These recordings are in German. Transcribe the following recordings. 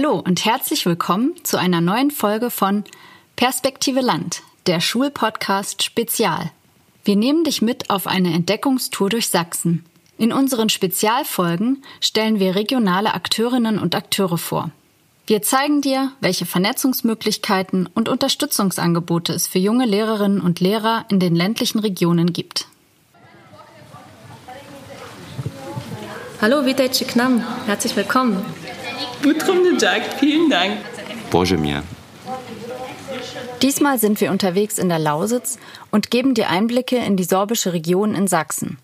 Hallo und herzlich willkommen zu einer neuen Folge von Perspektive Land, der Schulpodcast Spezial. Wir nehmen dich mit auf eine Entdeckungstour durch Sachsen. In unseren Spezialfolgen stellen wir regionale Akteurinnen und Akteure vor. Wir zeigen dir, welche Vernetzungsmöglichkeiten und Unterstützungsangebote es für junge Lehrerinnen und Lehrer in den ländlichen Regionen gibt. Hallo, WITAJ, herzlich willkommen. Guten Tag, vielen Dank. Bonjour. Diesmal sind wir unterwegs in der Lausitz und geben dir Einblicke in die sorbische Region in Sachsen.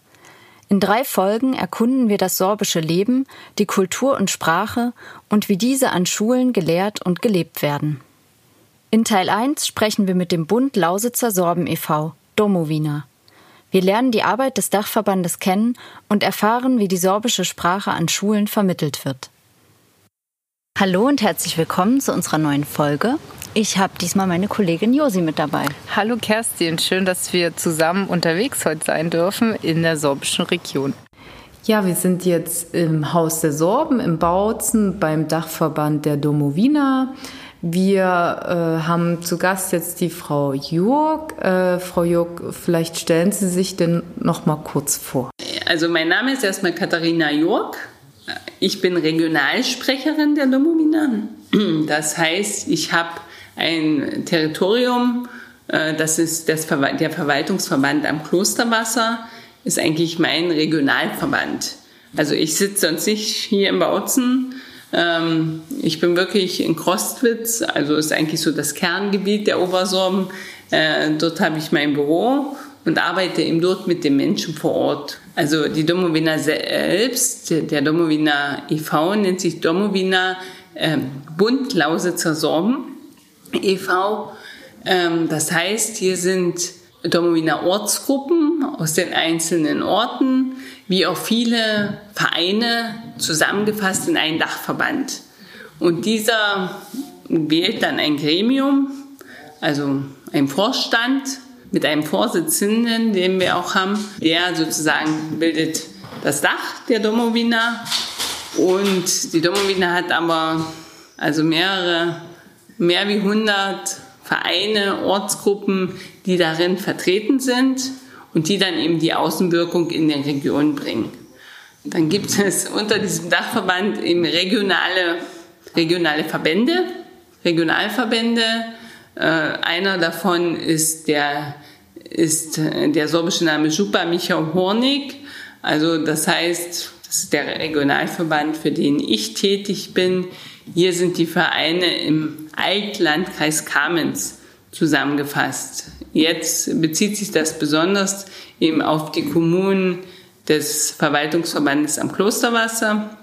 In 3 Folgen erkunden wir das sorbische Leben, die Kultur und Sprache und wie diese an Schulen gelehrt und gelebt werden. In Teil 1 sprechen wir mit dem Bund Lausitzer Sorben e.V., Domowina. Wir lernen die Arbeit des Dachverbandes kennen und erfahren, wie die sorbische Sprache an Schulen vermittelt wird. Hallo und herzlich willkommen zu unserer neuen Folge. Ich habe diesmal meine Kollegin Josi mit dabei. Hallo Kerstin, schön, dass wir zusammen unterwegs heute sein dürfen in der sorbischen Region. Ja, wir sind jetzt im Haus der Sorben im Bautzen beim Dachverband der Domowina. Wir haben zu Gast jetzt die Frau Jurk. Frau Jurk, vielleicht stellen Sie sich denn noch mal kurz vor. Also mein Name ist erstmal Katharina Jurk. Ich bin Regionalsprecherin der Domowina. Das heißt, ich habe ein Territorium, das ist der Verwaltungsverband am Klosterwasser, ist eigentlich mein Regionalverband. Also ich sitze sonst nicht hier in Bautzen. Ich bin wirklich in Crostwitz, also ist eigentlich so das Kerngebiet der Obersorben. Dort habe ich mein Büro und arbeite eben dort mit den Menschen vor Ort. Also die Domowina selbst, der Domowina e.V. nennt sich Domowina Bund Lausitzer Sorben e.V. Das heißt, hier sind Domowina Ortsgruppen aus den einzelnen Orten, wie auch viele Vereine, zusammengefasst in einen Dachverband. Und dieser wählt dann ein Gremium, also einen Vorstand, mit einem Vorsitzenden, den wir auch haben, der sozusagen bildet das Dach der Domowina. Und die Domowina hat aber also mehr wie 100 Vereine, Ortsgruppen, die darin vertreten sind und die dann eben die Außenwirkung in den Regionen bringen. Dann gibt es unter diesem Dachverband eben regionale Verbände, Regionalverbände. Einer davon ist der sorbische Name Župa Michał Hórnik. Also das heißt, das ist der Regionalverband, für den ich tätig bin. Hier sind die Vereine im Altlandkreis Kamenz zusammengefasst. Jetzt bezieht sich das besonders eben auf die Kommunen des Verwaltungsverbandes am Klosterwasser,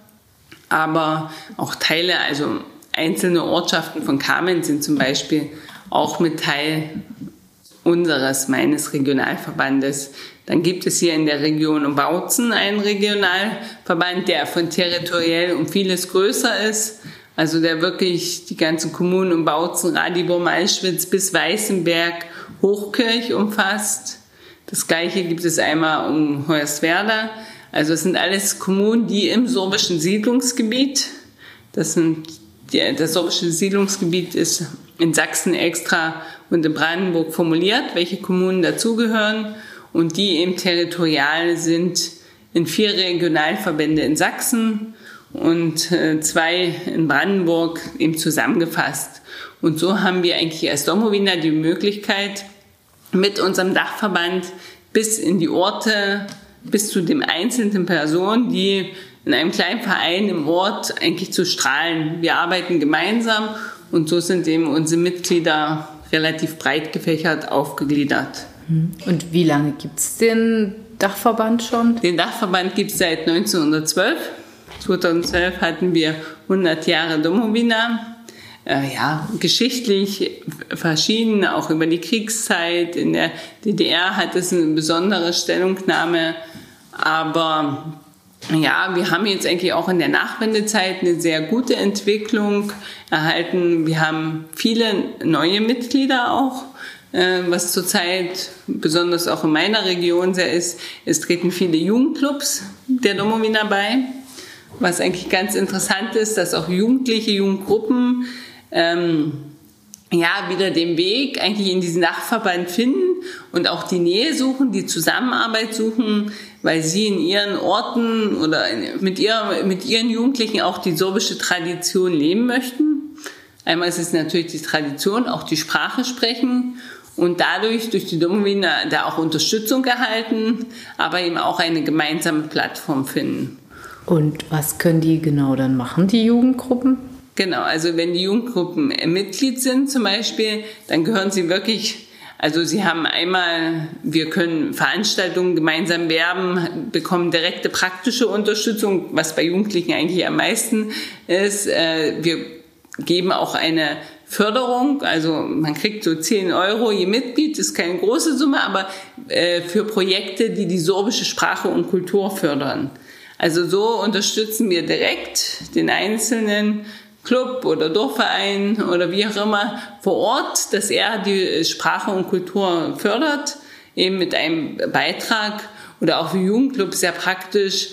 aber auch Teile, also einzelne Ortschaften von Kamenz sind zum Beispiel auch mit Teil meines Regionalverbandes. Dann gibt es hier in der Region um Bautzen einen Regionalverband, der von territoriell um vieles größer ist. Also der wirklich die ganzen Kommunen um Bautzen, Radibor, Malschwitz bis Weißenberg, Hochkirch umfasst. Das Gleiche gibt es einmal um Hoyerswerda. Also es sind alles Kommunen, die im sorbischen Siedlungsgebiet, das sorbische Siedlungsgebiet ist in Sachsen extra und in Brandenburg formuliert, welche Kommunen dazugehören und die eben territorial sind in 4 Regionalverbände in Sachsen und 2 in Brandenburg eben zusammengefasst. Und so haben wir eigentlich als Domowina die Möglichkeit, mit unserem Dachverband bis in die Orte, bis zu den einzelnen Personen, die in einem kleinen Verein im Ort eigentlich zu strahlen. Wir arbeiten gemeinsam und so sind eben unsere Mitglieder relativ breit gefächert aufgegliedert. Und wie lange gibt es den Dachverband schon? Den Dachverband gibt es seit 1912. 2012 hatten wir 100 Jahre Domowina. Geschichtlich verschieden, auch über die Kriegszeit. In der DDR hat es eine besondere Stellungnahme, aber wir haben jetzt eigentlich auch in der Nachwendezeit eine sehr gute Entwicklung erhalten. Wir haben viele neue Mitglieder auch. Was zurzeit besonders auch in meiner Region sehr ist, es treten viele Jugendclubs der Domowina bei. was eigentlich ganz interessant ist, dass auch Jugendliche, Jugendgruppen wieder den Weg eigentlich in diesen Dachverband finden und auch die Nähe suchen, die Zusammenarbeit suchen, weil sie in ihren Orten oder mit ihren Jugendlichen auch die sorbische Tradition leben möchten. Einmal ist es natürlich die Tradition, auch die Sprache sprechen und dadurch durch die Domowina da auch Unterstützung erhalten, aber eben auch eine gemeinsame Plattform finden. Und was können die genau dann machen, die Jugendgruppen? Genau, also wenn die Jugendgruppen Mitglied sind zum Beispiel, dann gehören sie wirklich, also sie haben einmal, wir können Veranstaltungen gemeinsam werben, bekommen direkte praktische Unterstützung, was bei Jugendlichen eigentlich am meisten ist. Wir geben auch eine Förderung, also man kriegt so 10 Euro je Mitglied, ist keine große Summe, aber für Projekte, die die sorbische Sprache und Kultur fördern. Also so unterstützen wir direkt den einzelnen Club oder Dorfverein oder wie auch immer vor Ort, dass er die Sprache und Kultur fördert, eben mit einem Beitrag oder auch für Jugendclubs sehr praktisch.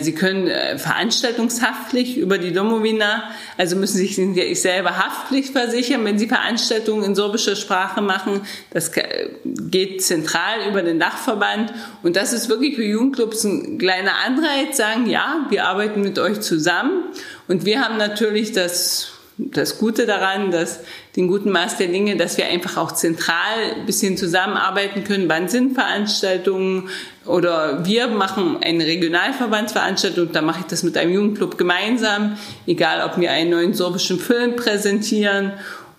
Sie können veranstaltungshaftlich über die Domowina, also müssen sich selber haftlich versichern, wenn sie Veranstaltungen in sorbischer Sprache machen. Das geht zentral über den Dachverband und das ist wirklich für Jugendclubs ein kleiner Anreiz, sagen, ja, wir arbeiten mit euch zusammen und wir haben natürlich das Gute daran, dass den guten Maß der Dinge, dass wir einfach auch zentral ein bisschen zusammenarbeiten können. Wann sind Veranstaltungen? Oder wir machen eine Regionalverbandsveranstaltung, da mache ich das mit einem Jugendclub gemeinsam. Egal, ob wir einen neuen sorbischen Film präsentieren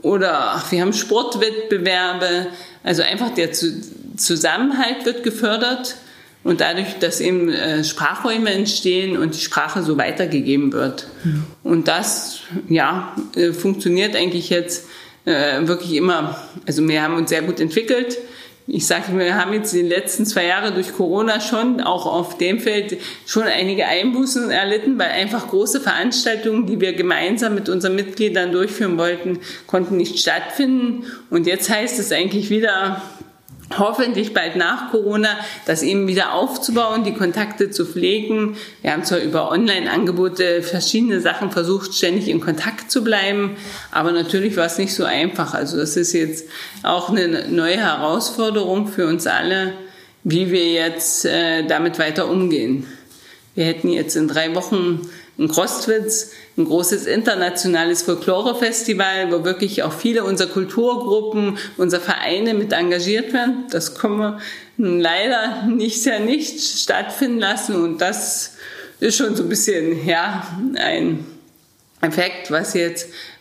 oder wir haben Sportwettbewerbe. Also einfach der Zusammenhalt wird gefördert und dadurch, dass eben Sprachräume entstehen und die Sprache so weitergegeben wird. Und das funktioniert eigentlich jetzt wirklich immer. Also wir haben uns sehr gut entwickelt. Ich sage, wir haben jetzt die letzten 2 Jahre durch Corona schon auch auf dem Feld schon einige Einbußen erlitten, weil einfach große Veranstaltungen, die wir gemeinsam mit unseren Mitgliedern durchführen wollten, konnten nicht stattfinden. Und jetzt heißt es eigentlich wieder, hoffentlich bald nach Corona, das eben wieder aufzubauen, die Kontakte zu pflegen. Wir haben zwar über Online-Angebote verschiedene Sachen versucht, ständig in Kontakt zu bleiben, aber natürlich war es nicht so einfach. Also das ist jetzt auch eine neue Herausforderung für uns alle, wie wir jetzt damit weiter umgehen. Wir hätten jetzt in 3 Wochen in Crostwitz ein großes internationales Folklore-Festival, wo wirklich auch viele unserer Kulturgruppen, unserer Vereine mit engagiert werden. Das können wir leider nicht stattfinden lassen. Und das ist schon so ein bisschen ein Effekt, weil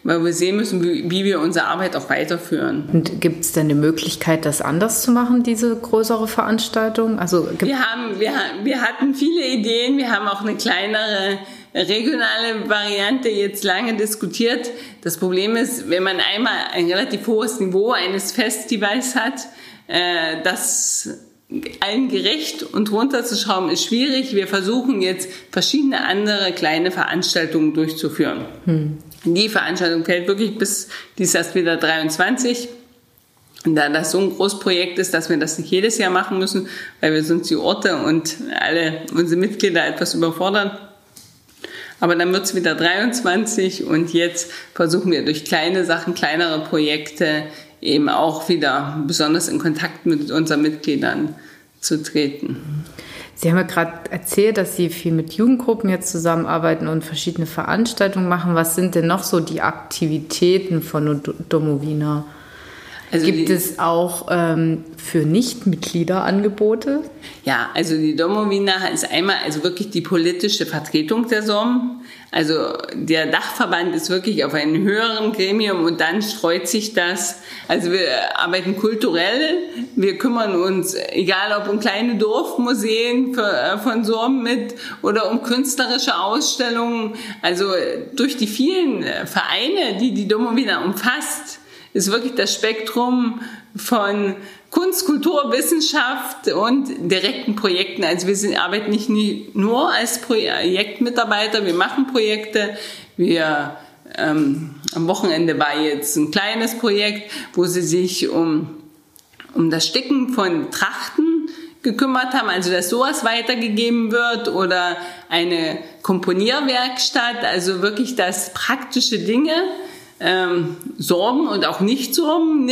wir sehen müssen, wie wir unsere Arbeit auch weiterführen. Und gibt es denn eine Möglichkeit, das anders zu machen, diese größere Veranstaltung? Also wir hatten viele Ideen. Wir haben auch eine kleinere regionale Variante jetzt lange diskutiert. Das Problem ist, wenn man einmal ein relativ hohes Niveau eines Festivals hat, das allen gerecht und runterzuschrauben ist schwierig. Wir versuchen jetzt verschiedene andere kleine Veranstaltungen durchzuführen. Die Veranstaltung fällt wirklich bis dies erst wieder 23. Und da das so ein Großprojekt ist, dass wir das nicht jedes Jahr machen müssen, weil wir sonst die Orte und alle unsere Mitglieder etwas überfordern. Aber dann wird es wieder 23 und jetzt versuchen wir durch kleine Sachen, kleinere Projekte eben auch wieder besonders in Kontakt mit unseren Mitgliedern zu treten. Sie haben ja gerade erzählt, dass Sie viel mit Jugendgruppen jetzt zusammenarbeiten und verschiedene Veranstaltungen machen. Was sind denn noch so die Aktivitäten von Domowina? Also gibt es auch für Nichtmitglieder Angebote? Ja, also die Domowina ist einmal also wirklich die politische Vertretung der Sorben. Also der Dachverband ist wirklich auf einem höheren Gremium und dann streut sich das. Also wir arbeiten kulturell, wir kümmern uns, egal ob um kleine Dorfmuseen von Sorben mit oder um künstlerische Ausstellungen. Also durch die vielen Vereine, die Domowina umfasst, ist wirklich das Spektrum von Kunst, Kultur, Wissenschaft und direkten Projekten. Also wir arbeiten nicht nur als Projektmitarbeiter, wir machen Projekte. Wir am Wochenende war jetzt ein kleines Projekt, wo sie sich um das Sticken von Trachten gekümmert haben, also dass sowas weitergegeben wird oder eine Komponierwerkstatt, also wirklich das praktische Dinge Sorben und auch Nicht-Sorben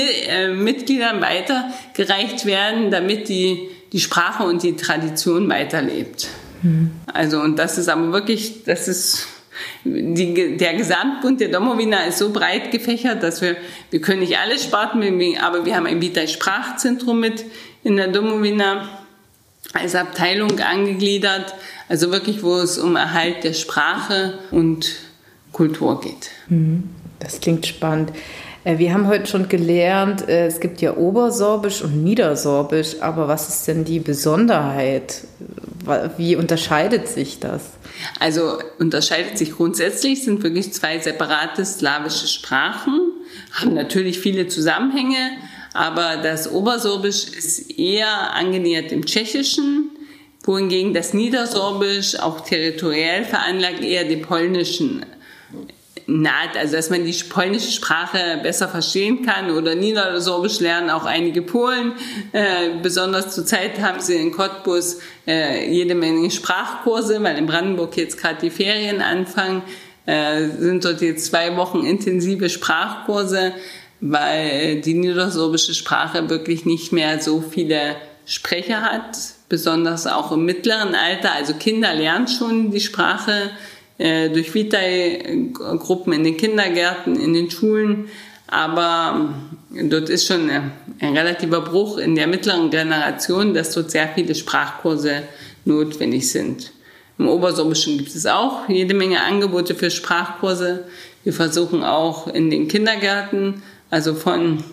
Mitgliedern weitergereicht werden, damit die Sprache und die Tradition weiterlebt. Mhm. Also und das ist aber wirklich, das ist der Gesamtbund der Domowina ist so breit gefächert, dass wir können nicht alle Sparten bewegen, aber wir haben ein WITAJ-Sprachzentrum mit in der Domowina als Abteilung angegliedert, also wirklich, wo es um Erhalt der Sprache und Kultur geht. Das klingt spannend. Wir haben heute schon gelernt, es gibt ja Obersorbisch und Niedersorbisch, aber was ist denn die Besonderheit? Wie unterscheidet sich das? Also unterscheidet sich grundsätzlich, sind wirklich zwei separate slawische Sprachen, haben natürlich viele Zusammenhänge, aber das Obersorbisch ist eher angenähert dem Tschechischen, wohingegen das Niedersorbisch auch territoriell veranlagt eher dem Polnischen naht. Also dass man die polnische Sprache besser verstehen kann oder Niedersorbisch lernen auch einige Polen. Besonders zur Zeit haben sie in Cottbus jede Menge Sprachkurse, weil in Brandenburg jetzt gerade die Ferien anfangen, sind dort jetzt 2 Wochen intensive Sprachkurse, weil die niedersorbische Sprache wirklich nicht mehr so viele Sprecher hat, besonders auch im mittleren Alter. Also Kinder lernen schon die Sprache durch WITAJ-Gruppen in den Kindergärten, in den Schulen, aber dort ist schon ein relativer Bruch in der mittleren Generation, dass dort sehr viele Sprachkurse notwendig sind. Im Obersorbischen gibt es auch jede Menge Angebote für Sprachkurse. Wir versuchen auch in den Kindergärten, also eine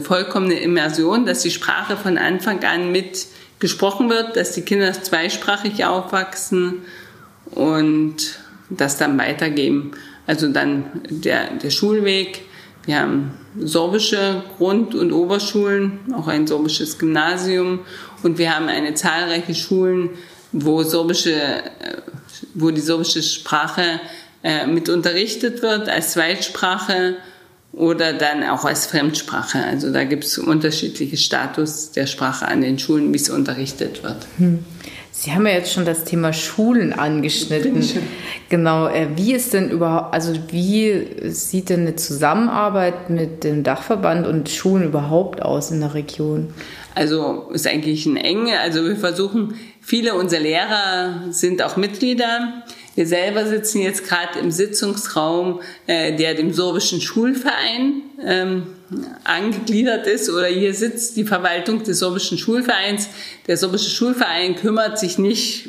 vollkommene Immersion, dass die Sprache von Anfang an mit gesprochen wird, dass die Kinder zweisprachig aufwachsen und das dann weitergeben. Also dann der Schulweg. Wir haben sorbische Grund- und Oberschulen, auch ein sorbisches Gymnasium und wir haben eine zahlreiche Schulen, wo die sorbische Sprache mit unterrichtet wird als Zweitsprache oder dann auch als Fremdsprache. Also da gibt es unterschiedliche Status der Sprache an den Schulen, wie es unterrichtet wird. Sie haben ja jetzt schon das Thema Schulen angeschnitten. Genau. Wie ist denn überhaupt, also wie sieht denn eine Zusammenarbeit mit dem Dachverband und Schulen überhaupt aus in der Region? Also ist eigentlich also wir versuchen, viele unserer Lehrer sind auch Mitglieder. Wir selber sitzen jetzt gerade im Sitzungsraum, der dem sorbischen Schulverein angegliedert ist, oder hier sitzt die Verwaltung des sorbischen Schulvereins. Der sorbische Schulverein kümmert sich nicht,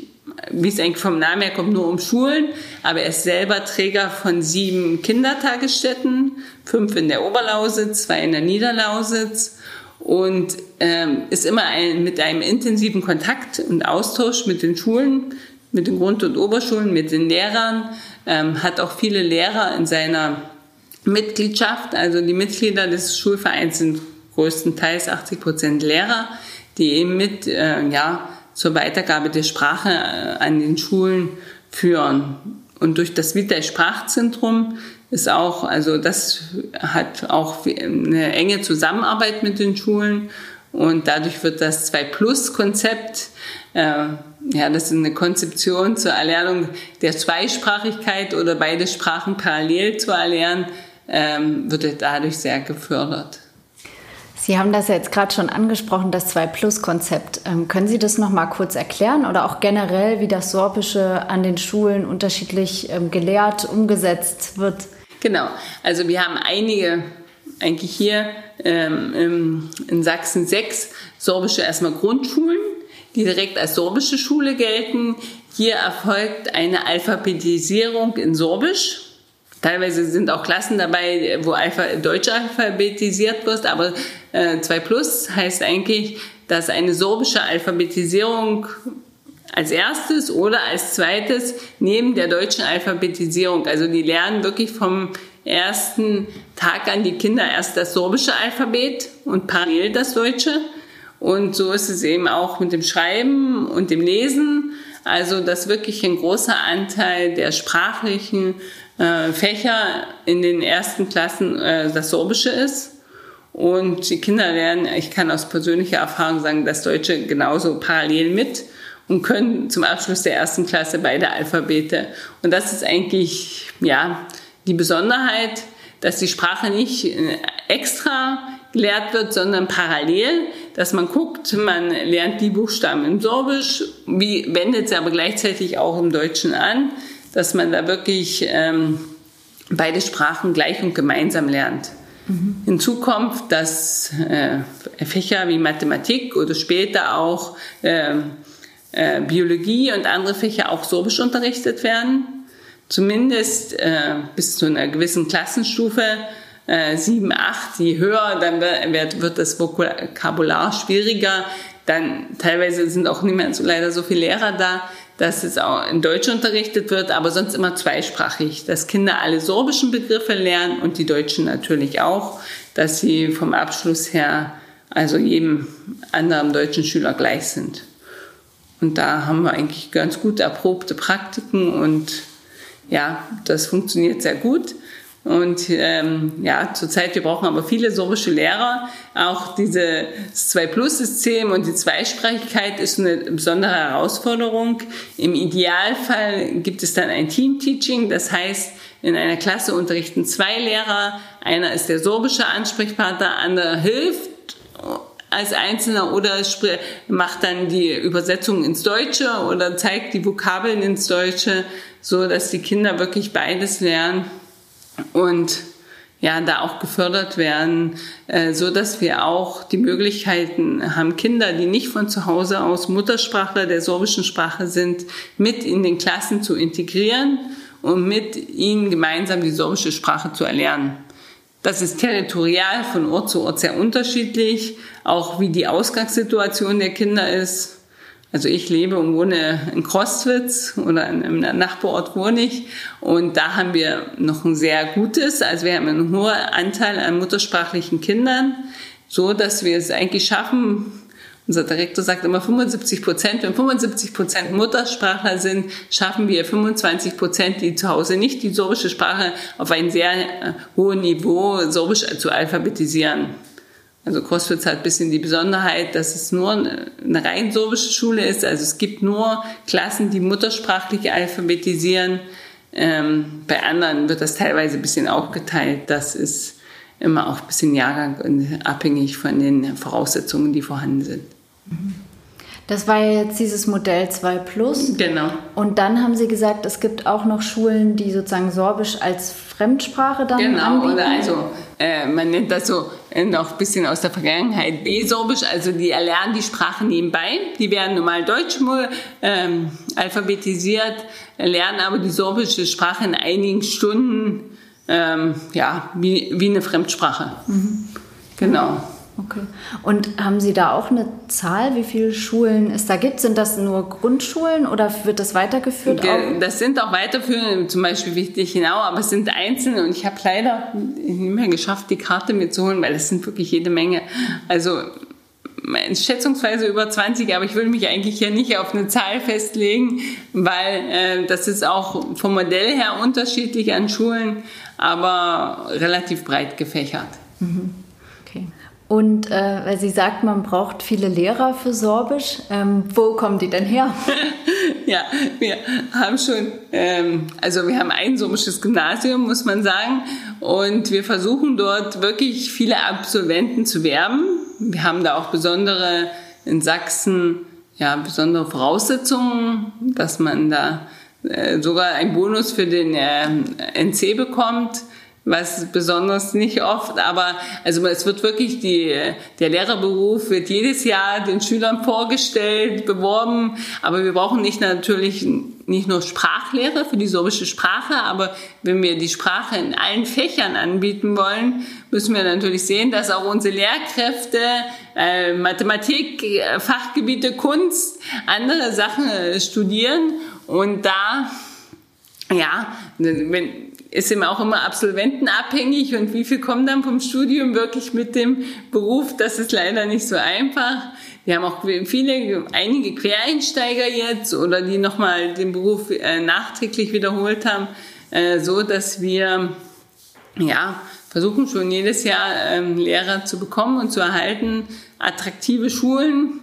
wie es eigentlich vom Namen her kommt, nur um Schulen, aber er ist selber Träger von 7 Kindertagesstätten, 5 in der Oberlausitz, 2 in der Niederlausitz und ist immer mit einem intensiven Kontakt und Austausch mit den Schulen, mit den Grund- und Oberschulen, mit den Lehrern, hat auch viele Lehrer in seiner Mitgliedschaft. Also die Mitglieder des Schulvereins sind größtenteils 80% Lehrer, die eben mit zur Weitergabe der Sprache an den Schulen führen. Und durch das WITAJ-Sprachzentrum ist auch, also das hat auch eine enge Zusammenarbeit mit den Schulen und dadurch wird das 2-Plus-Konzept das ist eine Konzeption zur Erlernung der Zweisprachigkeit oder beide Sprachen parallel zu erlernen, wird dadurch sehr gefördert. Sie haben das ja jetzt gerade schon angesprochen, das 2-Plus-Konzept. Können Sie das noch mal kurz erklären oder auch generell, wie das Sorbische an den Schulen unterschiedlich gelehrt, umgesetzt wird? Genau, also wir haben einige, eigentlich hier in Sachsen 6, sorbische erstmal Grundschulen, die direkt als sorbische Schule gelten. Hier erfolgt eine Alphabetisierung in Sorbisch. Teilweise sind auch Klassen dabei, wo Deutsch alphabetisiert wird, aber 2+ heißt eigentlich, dass eine sorbische Alphabetisierung als erstes oder als zweites neben der deutschen Alphabetisierung, also die lernen wirklich vom ersten Tag an die Kinder erst das sorbische Alphabet und parallel das deutsche. Und so ist es eben auch mit dem Schreiben und dem Lesen, also dass wirklich ein großer Anteil der sprachlichen Fächer in den ersten Klassen das Sorbische ist. Und die Kinder lernen, ich kann aus persönlicher Erfahrung sagen, das Deutsche genauso parallel mit und können zum Abschluss der ersten Klasse beide Alphabete. Und das ist eigentlich, ja, die Besonderheit, dass die Sprache nicht extra gelehrt wird, sondern parallel, dass man guckt, man lernt die Buchstaben im Sorbisch, wendet sie aber gleichzeitig auch im Deutschen an, dass man da wirklich beide Sprachen gleich und gemeinsam lernt. Mhm. Hinzu kommt, dass Fächer wie Mathematik oder später auch Biologie und andere Fächer auch sorbisch unterrichtet werden, zumindest bis zu einer gewissen Klassenstufe, 7, 8, je höher, dann wird das Vokabular schwieriger. Dann teilweise sind auch nicht mehr leider so viele Lehrer da, dass es auch in Deutsch unterrichtet wird, aber sonst immer zweisprachig, dass Kinder alle sorbischen Begriffe lernen und die Deutschen natürlich auch, dass sie vom Abschluss her also jedem anderen deutschen Schüler gleich sind. Und da haben wir eigentlich ganz gut erprobte Praktiken und ja, das funktioniert sehr gut. Und zurzeit, wir brauchen aber viele sorbische Lehrer. Auch dieses 2-Plus-System und die Zweisprachigkeit ist eine besondere Herausforderung. Im Idealfall gibt es dann ein Team-Teaching, das heißt, in einer Klasse unterrichten 2 Lehrer. Einer ist der sorbische Ansprechpartner, anderer hilft als Einzelner oder macht dann die Übersetzung ins Deutsche oder zeigt die Vokabeln ins Deutsche, so dass die Kinder wirklich beides lernen. Und ja, da auch gefördert werden, so dass wir auch die Möglichkeiten haben, Kinder, die nicht von zu Hause aus Muttersprachler der sorbischen Sprache sind, mit in den Klassen zu integrieren und mit ihnen gemeinsam die sorbische Sprache zu erlernen. Das ist territorial von Ort zu Ort sehr unterschiedlich, auch wie die Ausgangssituation der Kinder ist. Also ich lebe und wohne in Crostwitz oder in einem Nachbarort Wurnig und da haben wir noch ein sehr gutes, also wir haben einen hohen Anteil an muttersprachlichen Kindern, so dass wir es eigentlich schaffen, unser Direktor sagt immer 75%, wenn 75% Muttersprachler sind, schaffen wir 25%, die zu Hause nicht die sorbische Sprache auf ein sehr hohes Niveau sorbisch zu alphabetisieren. Also Crostwitz hat ein bisschen die Besonderheit, dass es nur eine rein sorbische Schule ist. Also es gibt nur Klassen, die muttersprachlich alphabetisieren. Bei anderen wird das teilweise ein bisschen aufgeteilt. Das ist immer auch ein bisschen Jahrgang abhängig von den Voraussetzungen, die vorhanden sind. Das war jetzt dieses Modell 2+. Genau. Und dann haben Sie gesagt, es gibt auch noch Schulen, die sozusagen Sorbisch als Fremdsprache dann anbieten. Oder also man nennt das so noch ein bisschen aus der Vergangenheit B-Sorbisch, also die erlernen die Sprache nebenbei. Die werden normal Deutsch alphabetisiert, lernen aber die sorbische Sprache in einigen Stunden wie eine Fremdsprache. Mhm. Genau. Okay. Und haben Sie da auch eine Zahl, wie viele Schulen es da gibt? Sind das nur Grundschulen oder wird das weitergeführt? Auch? Das sind auch weiterführend, zum Beispiel wichtig, genau, aber es sind einzelne und ich habe leider nicht mehr geschafft, die Karte mitzuholen, weil es sind wirklich jede Menge. Also schätzungsweise über 20, aber ich würde mich eigentlich hier nicht auf eine Zahl festlegen, weil das ist auch vom Modell her unterschiedlich an Schulen, aber relativ breit gefächert. Mhm. Okay. Und weil sie sagt, man braucht viele Lehrer für Sorbisch. Wo kommen die denn her? Ja, wir haben schon, wir haben ein sorbisches Gymnasium, muss man sagen. Und wir versuchen dort wirklich viele Absolventen zu werben. Wir haben da auch in Sachsen besondere Voraussetzungen, dass man da sogar einen Bonus für den NC bekommt. Was besonders nicht oft, aber also es wird wirklich der Lehrerberuf wird jedes Jahr den Schülern vorgestellt, beworben, aber wir brauchen nicht nur Sprachlehre für die sorbische Sprache, aber wenn wir die Sprache in allen Fächern anbieten wollen, müssen wir natürlich sehen, dass auch unsere Lehrkräfte Mathematik, Fachgebiete, Kunst, andere Sachen studieren und da ist eben auch immer absolventenabhängig und wie viel kommen dann vom Studium wirklich mit dem Beruf, das ist leider nicht so einfach. Wir haben auch einige Quereinsteiger jetzt oder die nochmal den Beruf nachträglich wiederholt haben, so dass wir versuchen schon jedes Jahr Lehrer zu bekommen und zu erhalten, attraktive Schulen.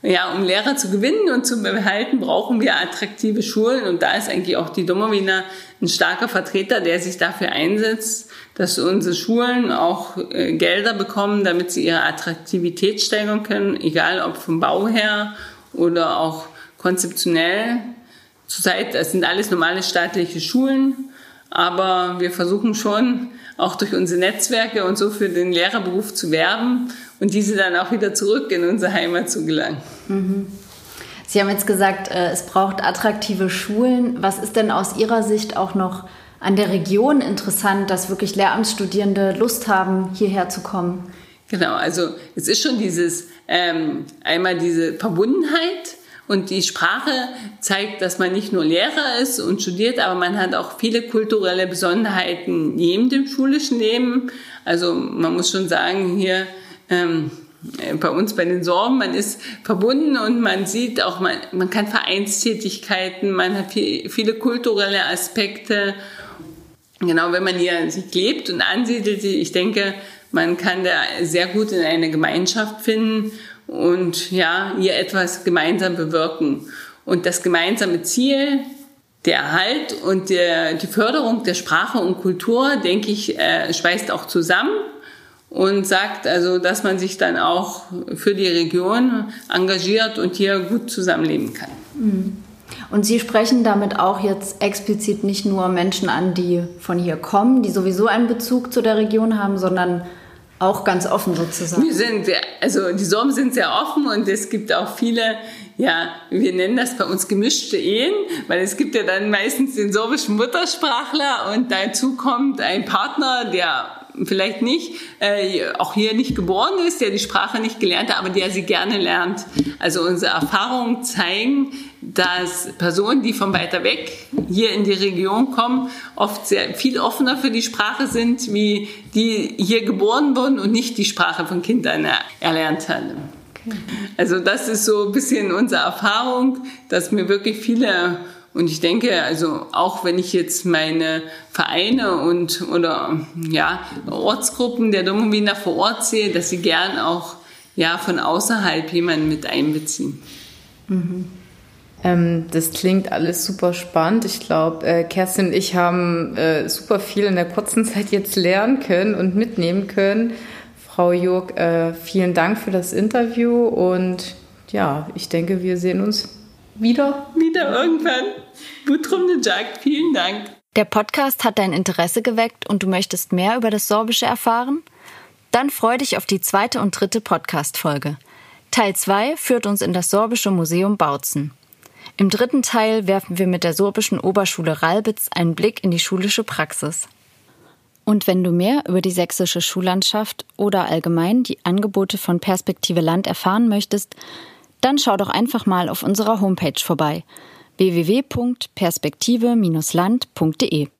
Ja, um Lehrer zu gewinnen und zu behalten, brauchen wir attraktive Schulen. Und da ist eigentlich auch die Domowina ein starker Vertreter, der sich dafür einsetzt, dass unsere Schulen auch Gelder bekommen, damit sie ihre Attraktivität steigern können, egal ob vom Bau her oder auch konzeptionell. Zurzeit, das sind alles normale staatliche Schulen, aber wir versuchen schon, auch durch unsere Netzwerke und so für den Lehrerberuf zu werben und diese dann auch wieder zurück in unsere Heimat zu gelangen. Mhm. Sie haben jetzt gesagt, es braucht attraktive Schulen. Was ist denn aus Ihrer Sicht auch noch an der Region interessant, dass wirklich Lehramtsstudierende Lust haben, hierher zu kommen? Genau, also es ist schon dieses einmal diese Verbundenheit. Und die Sprache zeigt, dass man nicht nur Lehrer ist und studiert, aber man hat auch viele kulturelle Besonderheiten neben dem schulischen Leben. Also man muss schon sagen, hier bei uns bei den Sorben, man ist verbunden und man sieht auch, man kann Vereinstätigkeiten, man hat viele kulturelle Aspekte. Genau, wenn man hier sich lebt und ansiedelt, ich denke, man kann da sehr gut in eine Gemeinschaft finden und ja, hier etwas gemeinsam bewirken. Und das gemeinsame Ziel, der Erhalt und die Förderung der Sprache und Kultur, denke ich, schweißt auch zusammen und sagt also, dass man sich dann auch für die Region engagiert und hier gut zusammenleben kann. Und Sie sprechen damit auch jetzt explizit nicht nur Menschen an, die von hier kommen, die sowieso einen Bezug zu der Region haben, sondern auch ganz offen sozusagen. Die Sorben sind sehr offen und es gibt auch viele, ja, wir nennen das bei uns gemischte Ehen, weil es gibt ja dann meistens den sorbischen Muttersprachler und dazu kommt ein Partner, der vielleicht nicht, auch hier nicht geboren ist, der die Sprache nicht gelernt hat, aber der sie gerne lernt. Also unsere Erfahrungen zeigen, dass Personen, die von weiter weg hier in die Region kommen, oft sehr viel offener für die Sprache sind, wie die hier geboren wurden und nicht die Sprache von Kindern erlernt haben. Okay. Also das ist so ein bisschen unsere Erfahrung, dass mir wirklich viele, und ich denke, also auch wenn ich jetzt meine Vereine oder Ortsgruppen der Domowina vor Ort sehe, dass sie gern auch von außerhalb jemanden mit einbeziehen. Mhm. Das klingt alles super spannend. Ich glaube, Kerstin und ich haben super viel in der kurzen Zeit jetzt lernen können und mitnehmen können. Frau Jurk, vielen Dank für das Interview und ja, ich denke, wir sehen uns wieder irgendwann. WITAJ, vielen Dank. Der Podcast hat dein Interesse geweckt und du möchtest mehr über das Sorbische erfahren? Dann freu dich auf die 2. und 3. Podcast-Folge. Teil 2 führt uns in das Sorbische Museum Bautzen. Im 3. Teil werfen wir mit der Sorbischen Oberschule Ralbitz einen Blick in die schulische Praxis. Und wenn du mehr über die sächsische Schullandschaft oder allgemein die Angebote von Perspektive Land erfahren möchtest, dann schau doch einfach mal auf unserer Homepage vorbei: www.perspektive-land.de.